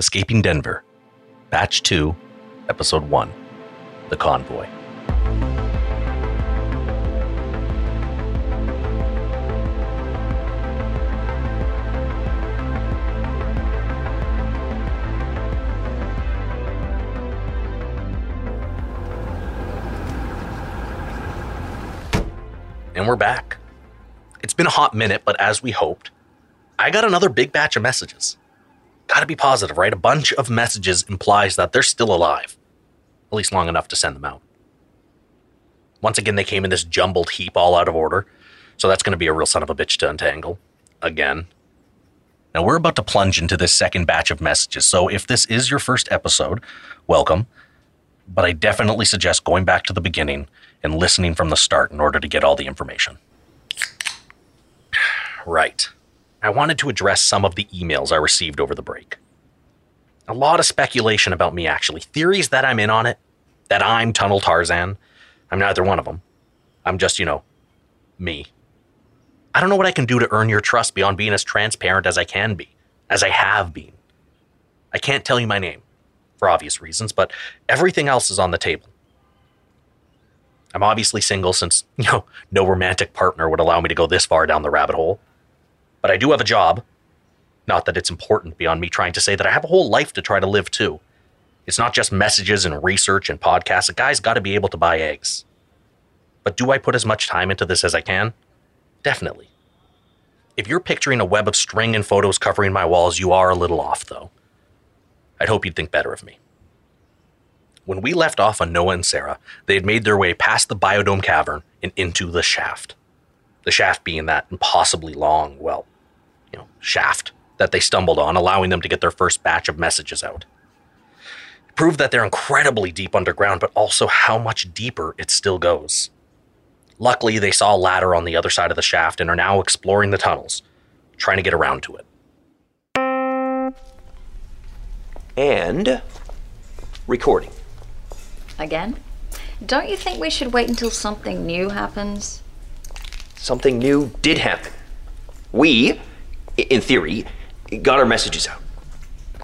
Escaping Denver, Batch 2, Episode 1, The Convoy. And we're back. It's been a hot minute, but as we hoped, I got another big batch of messages. Gotta be positive, right? A bunch of messages implies that they're still alive, at least long enough to send them out. Once again, they came in this jumbled heap all out of order, so that's going to be a real son of a bitch to untangle again. Now, we're about to plunge into this second batch of messages, so if this is your first episode, welcome. But I definitely suggest going back to the beginning and listening from the start in order to get all the information. Right. I wanted to address some of the emails I received over the break. A lot of speculation about me, actually. Theories that I'm in on it, that I'm Tunnel Tarzan. I'm neither one of them. I'm just, me. I don't know what I can do to earn your trust beyond being as transparent as I can be, as I have been. I can't tell you my name, for obvious reasons, but everything else is on the table. I'm obviously single since, no romantic partner would allow me to go this far down the rabbit hole. But I do have a job. Not that it's important beyond me trying to say that I have a whole life to try to live too. It's not just messages and research and podcasts. A guy's got to be able to buy eggs. But do I put as much time into this as I can? Definitely. If you're picturing a web of string and photos covering my walls, you are a little off though. I'd hope you'd think better of me. When we left off on Noah and Sara, they had made their way past the biodome cavern and into the shaft. The shaft being that impossibly long, shaft that they stumbled on, allowing them to get their first batch of messages out. It proved that they're incredibly deep underground, but also how much deeper it still goes. Luckily, they saw a ladder on the other side of the shaft and are now exploring the tunnels, trying to get around to it. And recording. Again? Don't you think we should wait until something new happens? Something new did happen. We, in theory, got our messages out.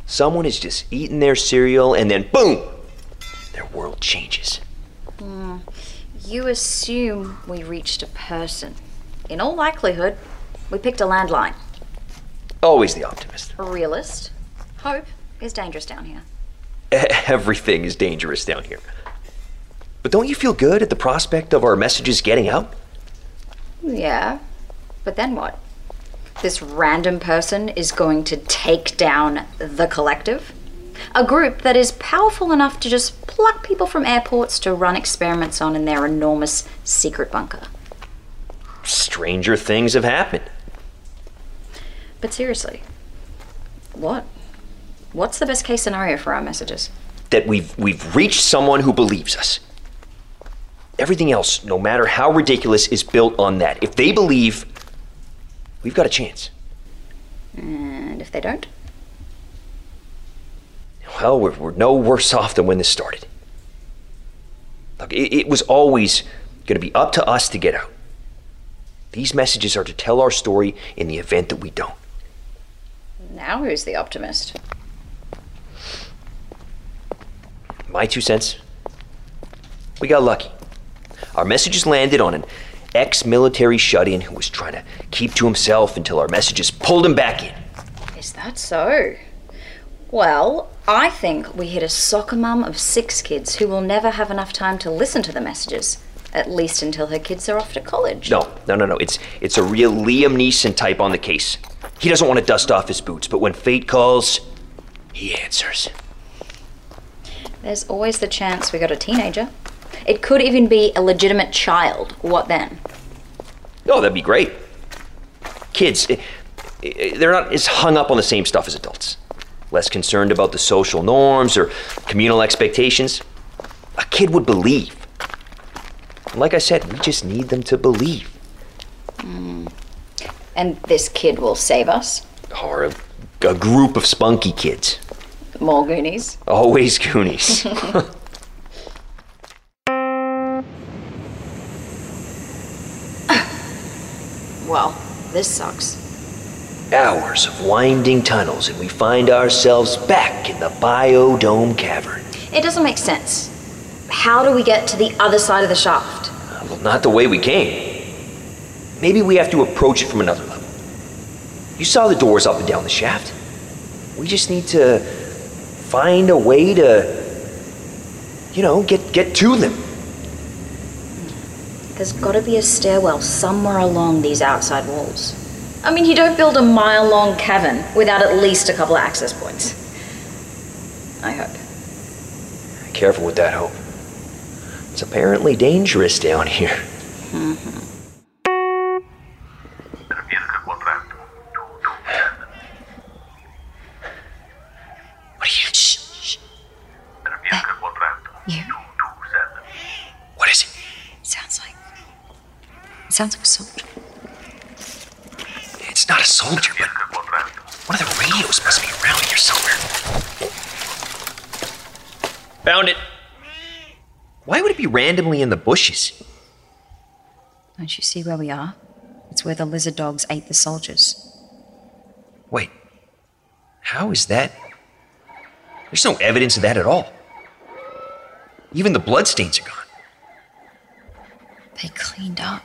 Someone is just eating their cereal and then boom, their world changes. You assume we reached a person. In all likelihood, we picked a landline. Always the optimist. A realist. Hope is dangerous down here. Everything is dangerous down here. But don't you feel good at the prospect of our messages getting out? Yeah, but then what? This random person is going to take down the collective? A group that is powerful enough to just pluck people from airports to run experiments on in their enormous secret bunker. Stranger things have happened. But seriously, what's the best case scenario for our messages? That we've reached someone who believes us. Everything else, no matter how ridiculous, is built on that. If they believe, we've got a chance. And if they don't? Well, we're no worse off than when this started. Look, it was always going to be up to us to get out. These messages are to tell our story in the event that we don't. Now who's the optimist? My 2 cents. We got lucky. Our messages landed on an ex-military shut-in who was trying to keep to himself until our messages pulled him back in. Is that so? Well, I think we hit a soccer mum of 6 kids who will never have enough time to listen to the messages, at least until her kids are off to college. No. It's a real Liam Neeson type on the case. He doesn't want to dust off his boots, but when fate calls, he answers. There's always the chance we got a teenager. It could even be a legitimate child. What then? Oh, that'd be great. Kids, they're not as hung up on the same stuff as adults. Less concerned about the social norms or communal expectations. A kid would believe. Like I said, we just need them to believe. Mm. And this kid will save us? Or a group of spunky kids. More Goonies. Always Goonies. Well, this sucks. Hours of winding tunnels and we find ourselves back in the biodome cavern. It doesn't make sense. How do we get to the other side of the shaft? Well, not the way we came. Maybe we have to approach it from another level. You saw the doors up and down the shaft. We just need to find a way to, get to them. There's gotta be a stairwell somewhere along these outside walls. I mean, you don't build a mile-long cavern without at least a couple of access points. I hope. Careful with that hope. It's apparently dangerous down here. Mm-hmm. What are you... Shh. You? What is it? Sounds like a soldier. It's not a soldier, but one of the radios must be around here somewhere. Found it. Why would it be randomly in the bushes? Don't you see where we are? It's where the lizard dogs ate the soldiers. Wait. How is that? There's no evidence of that at all. Even the bloodstains are gone. They cleaned up.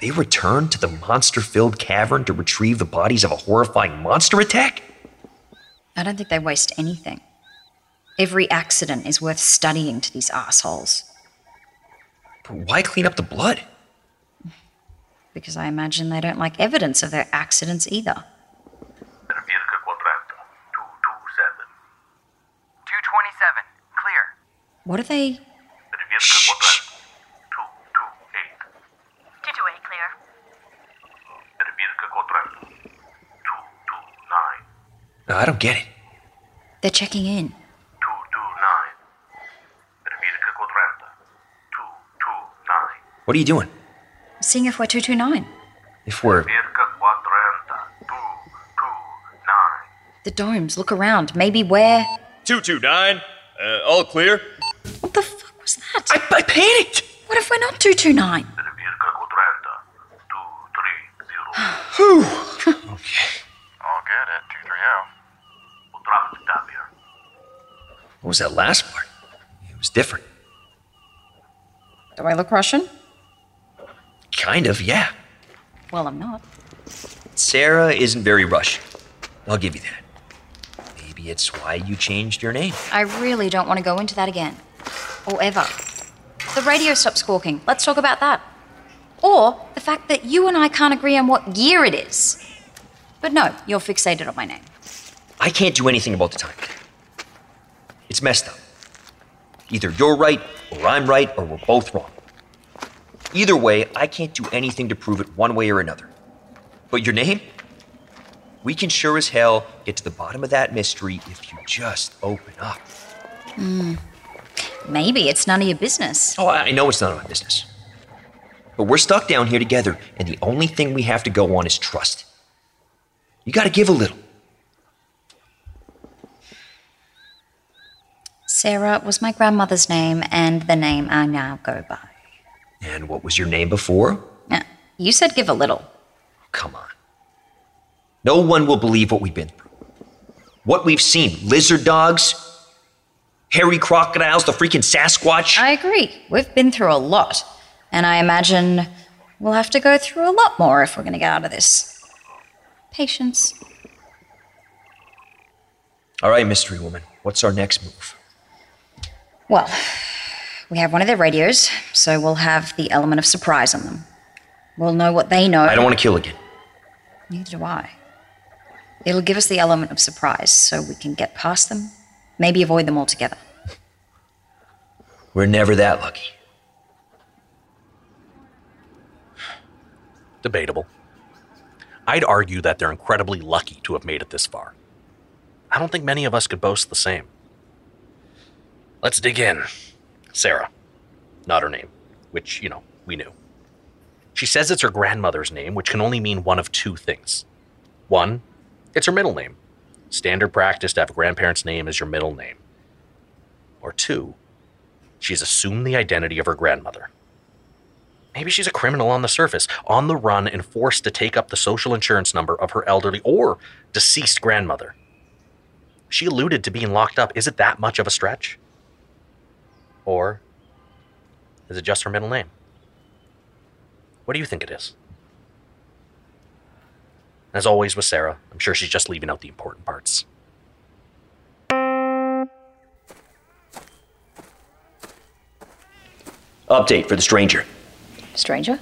They returned to the monster-filled cavern to retrieve the bodies of a horrifying monster attack? I don't think they waste anything. Every accident is worth studying to these assholes. But why clean up the blood? Because I imagine they don't like evidence of their accidents either. 227, clear. What are they... Shh. No, I don't get it. They're checking in. 229. What are you doing? Seeing if we're 229. If we're... The domes, look around. Maybe we're... 229. All clear. What the fuck was that? I panicked! What if we're not 229? Whew. Okay. All good at 230. We'll drop at the top here. What was that last part? It was different. Do I look Russian? Kind of, yeah. Well, I'm not. Sara isn't very Russian. I'll give you that. Maybe it's why you changed your name. I really don't want to go into that again. Or ever. The radio stopped squawking. Let's talk about that. Or the fact that you and I can't agree on what year it is. But no, you're fixated on my name. I can't do anything about the time. It's messed up. Either you're right, or I'm right, or we're both wrong. Either way, I can't do anything to prove it one way or another. But your name? We can sure as hell get to the bottom of that mystery if you just open up. Maybe it's none of your business. Oh, I know it's none of my business. But we're stuck down here together, and the only thing we have to go on is trust. You gotta give a little. Sara was my grandmother's name and the name I now go by. And what was your name before? You said give a little. Oh, come on. No one will believe what we've been through. What we've seen. Lizard dogs, hairy crocodiles, the freaking Sasquatch. I agree. We've been through a lot. And I imagine we'll have to go through a lot more if we're going to get out of this. Patience. All right, mystery woman, what's our next move? Well, we have one of their radios, so we'll have the element of surprise on them. We'll know what they know. I don't want to kill again. Neither do I. It'll give us the element of surprise so we can get past them, maybe avoid them altogether. We're never that lucky. Debatable. I'd argue that they're incredibly lucky to have made it this far. I don't think many of us could boast the same. Let's dig in. Sara. Not her name, which, you know, we knew. She says it's her grandmother's name, which can only mean one of two things. One, it's her middle name. Standard practice to have a grandparent's name as your middle name. Or two, she's assumed the identity of her grandmother. Maybe she's a criminal on the surface, on the run and forced to take up the social insurance number of her elderly or deceased grandmother. She alluded to being locked up. Is it that much of a stretch? Or is it just her middle name? What do you think it is? As always with Sara, I'm sure she's just leaving out the important parts. Update for the stranger. Stranger?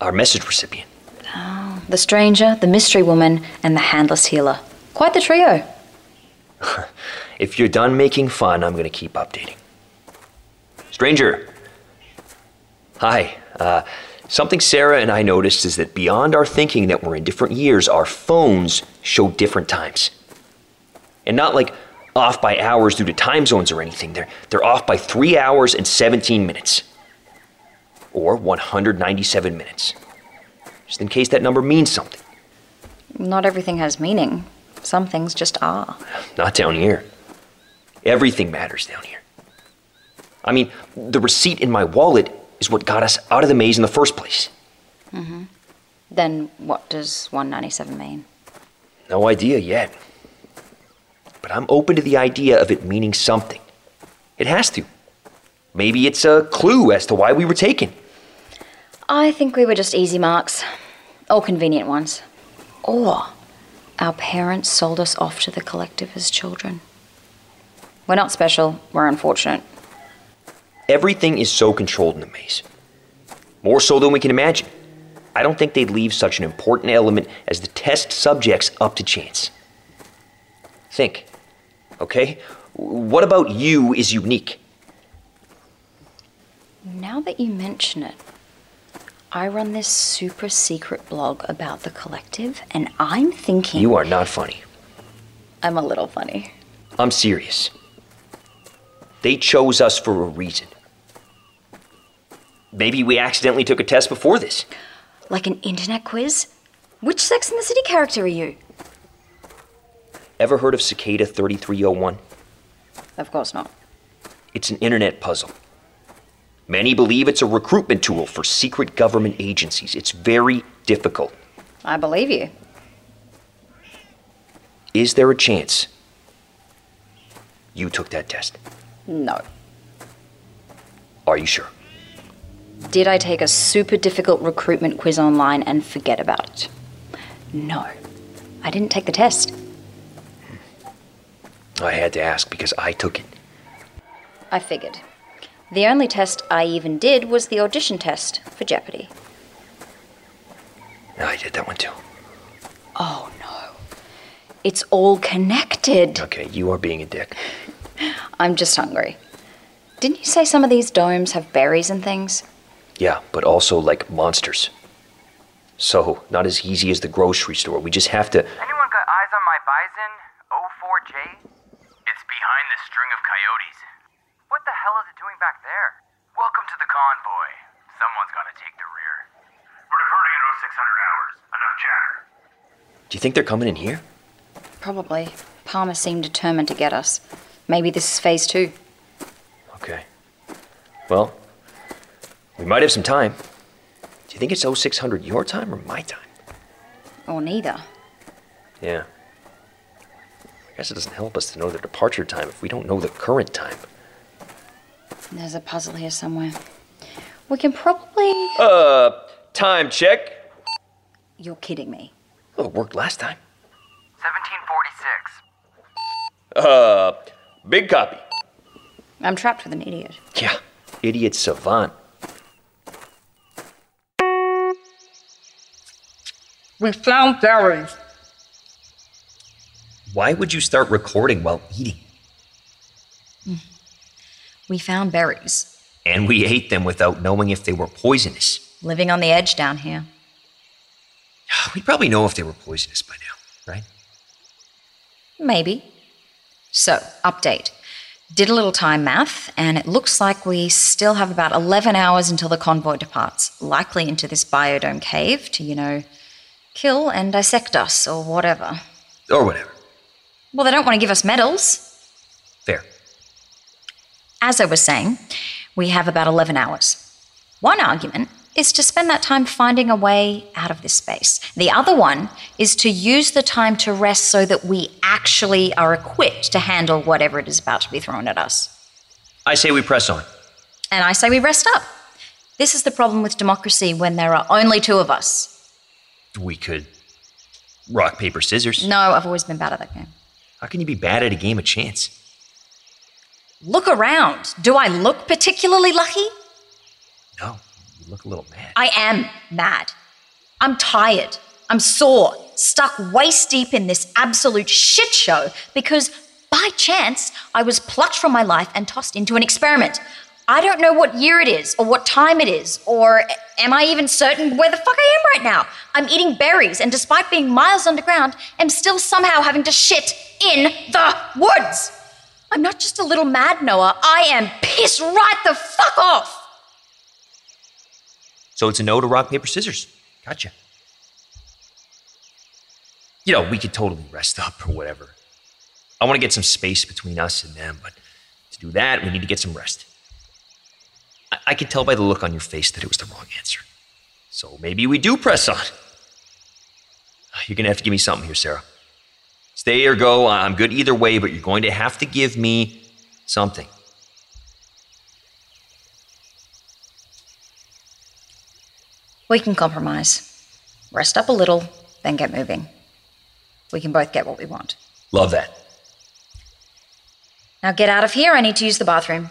Our message recipient. Oh, the stranger, the mystery woman, and the handless healer. Quite the trio. If you're done making fun, I'm going to keep updating. Stranger. Hi. Something Sara and I noticed is that beyond our thinking that we're in different years, our phones show different times. And not like off by hours due to time zones or anything. They're off by 3 hours and 17 minutes. Or 197 minutes. Just in case that number means something. Not everything has meaning. Some things just are. Not down here. Everything matters down here. I mean, the receipt in my wallet is what got us out of the maze in the first place. Mm-hmm. Then what does 197 mean? No idea yet. But I'm open to the idea of it meaning something. It has to. Maybe it's a clue as to why we were taken. I think we were just easy marks. All convenient ones. Or our parents sold us off to the collective as children. We're not special. We're unfortunate. Everything is so controlled in the maze. More so than we can imagine. I don't think they'd leave such an important element as the test subjects up to chance. Think. Okay? What about you is unique? Now that you mention it, I run this super secret blog about the collective, and I'm thinking... You are not funny. I'm a little funny. I'm serious. They chose us for a reason. Maybe we accidentally took a test before this. Like an internet quiz? Which Sex in the City character are you? Ever heard of Cicada 3301? Of course not. It's an internet puzzle. Many believe it's a recruitment tool for secret government agencies. It's very difficult. I believe you. Is there a chance you took that test? No. Are you sure? Did I take a super difficult recruitment quiz online and forget about it? No. I didn't take the test. I had to ask because I took it. I figured. The only test I even did was the audition test for Jeopardy. No, I did that one too. Oh, no. It's all connected. Okay, you are being a dick. I'm just hungry. Didn't you say some of these domes have berries and things? Yeah, but also like monsters. So, not as easy as the grocery store. We just have to... Anyone got eyes on my bison? 04J? It's behind the string of coyotes. What the hell is it doing back there? Welcome to the convoy. Someone's got to take the rear. We're departing in 0600 hours. Enough chatter. Do you think they're coming in here? Probably. Palmer seemed determined to get us. Maybe this is phase 2. Okay. Well, we might have some time. Do you think it's 0600 your time or my time? Or neither. Yeah. I guess it doesn't help us to know their departure time if we don't know the current time. There's a puzzle here somewhere. We can probably... time check. You're kidding me. Well, it worked last time. 1746. Big copy. I'm trapped with an idiot. Yeah, idiot savant. We found berries. Why would you start recording while eating? We found berries. And we ate them without knowing if they were poisonous. Living on the edge down here. We'd probably know if they were poisonous by now, right? Maybe. So, update. Did a little time math, and it looks like we still have about 11 hours until the convoy departs, likely into this biodome cave to, kill and dissect us or whatever. Or whatever. Well, they don't want to give us medals. Fair. As I was saying, we have about 11 hours. One argument is to spend that time finding a way out of this space. The other one is to use the time to rest so that we actually are equipped to handle whatever it is about to be thrown at us. I say we press on. And I say we rest up. This is the problem with democracy when there are only two of us. We could rock, paper, scissors. No, I've always been bad at that game. How can you be bad at a game of chance? Look around. Do I look particularly lucky? No. Look a little mad. I am mad. I'm tired. I'm sore. Stuck waist deep in this absolute shit show because by chance I was plucked from my life and tossed into an experiment. I don't know what year it is or what time it is or am I even certain where the fuck I am right now? I'm eating berries and despite being miles underground, I'm still somehow having to shit in the woods. I'm not just a little mad, Noah. I am pissed right the fuck off. So it's a no to rock, paper, scissors. Gotcha. We could totally rest up or whatever. I want to get some space between us and them, but to do that, we need to get some rest. I could tell by the look on your face that it was the wrong answer. So maybe we do press on. You're going to have to give me something here, Sara. Stay or go, I'm good either way, but you're going to have to give me something. We can compromise. Rest up a little, then get moving. We can both get what we want. Love that. Now get out of here. I need to use the bathroom.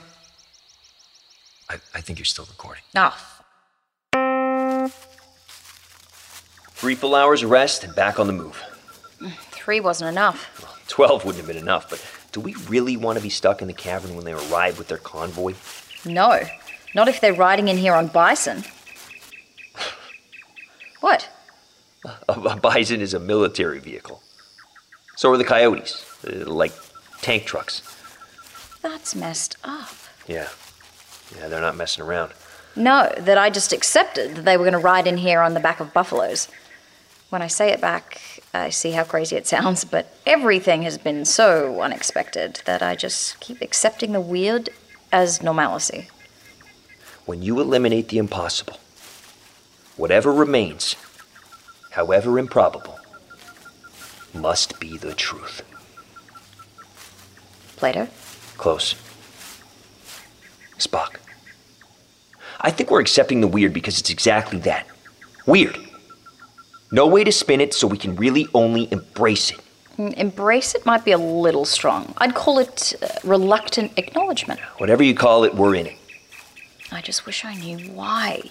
I think you're still recording. No. Oh. 3 full hours of rest and back on the move. 3 wasn't enough. Well, 12 wouldn't have been enough, but do we really want to be stuck in the cavern when they arrive with their convoy? No. Not if they're riding in here on bison. What? A bison is a military vehicle. So are the coyotes, like tank trucks. That's messed up. Yeah, they're not messing around. No, that I just accepted that they were going to ride in here on the back of buffaloes. When I say it back, I see how crazy it sounds, but everything has been so unexpected that I just keep accepting the weird as normalcy. When you eliminate the impossible, whatever remains, however improbable, must be the truth. Plato? Close. Spock. I think we're accepting the weird because it's exactly that. Weird. No way to spin it, so we can really only embrace it. Embrace it might be a little strong. I'd call it reluctant acknowledgement. Whatever you call it, we're in it. I just wish I knew why.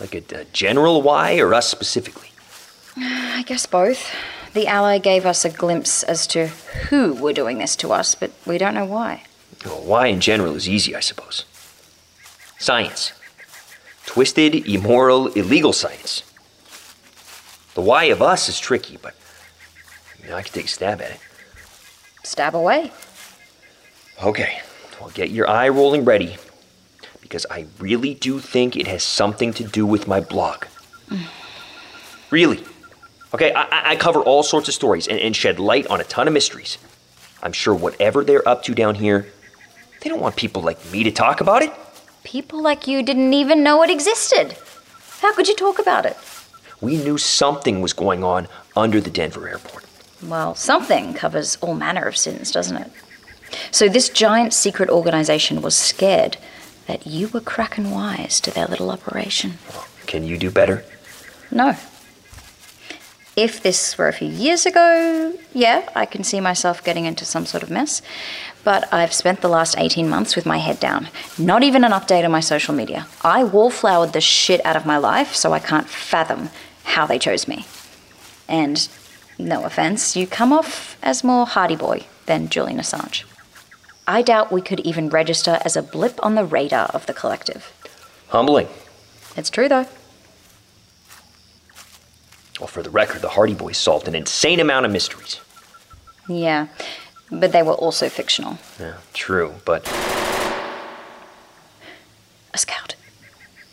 Like a general why or us specifically? I guess both. The ally gave us a glimpse as to who were doing this to us, but we don't know why. Well, why in general is easy, I suppose. Science. Twisted, immoral, illegal science. The why of us is tricky, but I could take a stab at it. Stab away. Okay, well, get your eye rolling ready. Because I really do think it has something to do with my blog. Really. Okay, I cover all sorts of stories and shed light on a ton of mysteries. I'm sure whatever they're up to down here, they don't want people like me to talk about it. People like you didn't even know it existed. How could you talk about it? We knew something was going on under the Denver airport. Well, something covers all manner of sins, doesn't it? So this giant secret organization was scared that you were cracking wise to their little operation. Can you do better? No. If this were a few years ago, yeah, I can see myself getting into some sort of mess. But I've spent the last 18 months with my head down. Not even an update on my social media. I wallflowered the shit out of my life, so I can't fathom how they chose me. And no offense, you come off as more Hardy Boy than Julian Assange. I doubt we could even register as a blip on the radar of the collective. Humbling. It's true, though. Well, for the record, the Hardy Boys solved an insane amount of mysteries. Yeah, but they were also fictional. Yeah, true, but... A scout.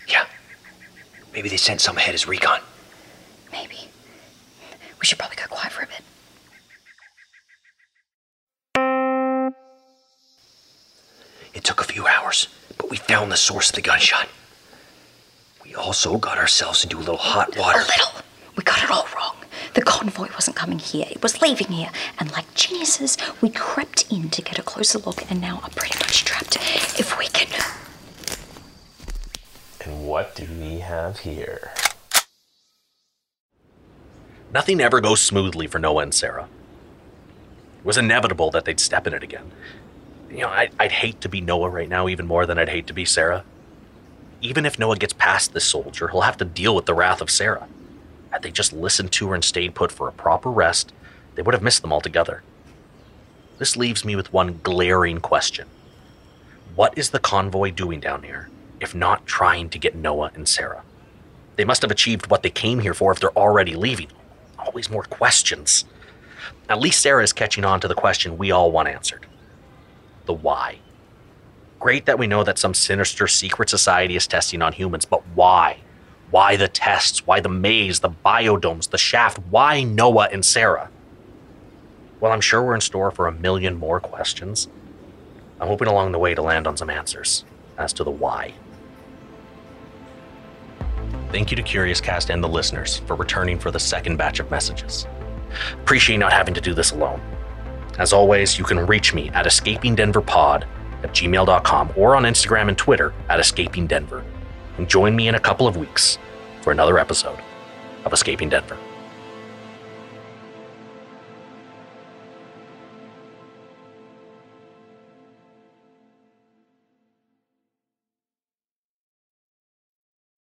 Yeah. Maybe they sent some ahead as recon. Maybe. We should probably go quiet for a bit. It took a few hours, but we found the source of the gunshot. We also got ourselves into a little hot water. A little? We got it all wrong. The convoy wasn't coming here. It was leaving here. And like geniuses, we crept in to get a closer look and now are pretty much trapped if we can. And what do we have here? Nothing ever goes smoothly for Noah and Sara. It was inevitable that they'd step in it again. You know, I'd hate to be Noah right now even more than I'd hate to be Sara. Even if Noah gets past this soldier, he'll have to deal with the wrath of Sara. Had they just listened to her and stayed put for a proper rest, they would have missed them altogether. This leaves me with one glaring question. What is the convoy doing down here, if not trying to get Noah and Sara? They must have achieved what they came here for if they're already leaving. Always more questions. At least Sara is catching on to the question we all want answered. The why. Great that we know that some sinister secret society is testing on humans, but why? Why the tests? Why the maze, the biodomes, the shaft? Why Noah and Sara? Well, I'm sure we're in store for a million more questions. I'm hoping along the way to land on some answers as to the why. Thank you to Curious Cast and the listeners for returning for the second batch of messages. Appreciate not having to do this alone. As always, you can reach me at EscapingDenverPod@gmail.com or on Instagram and Twitter at EscapingDenver. And join me in a couple of weeks for another episode of Escaping Denver.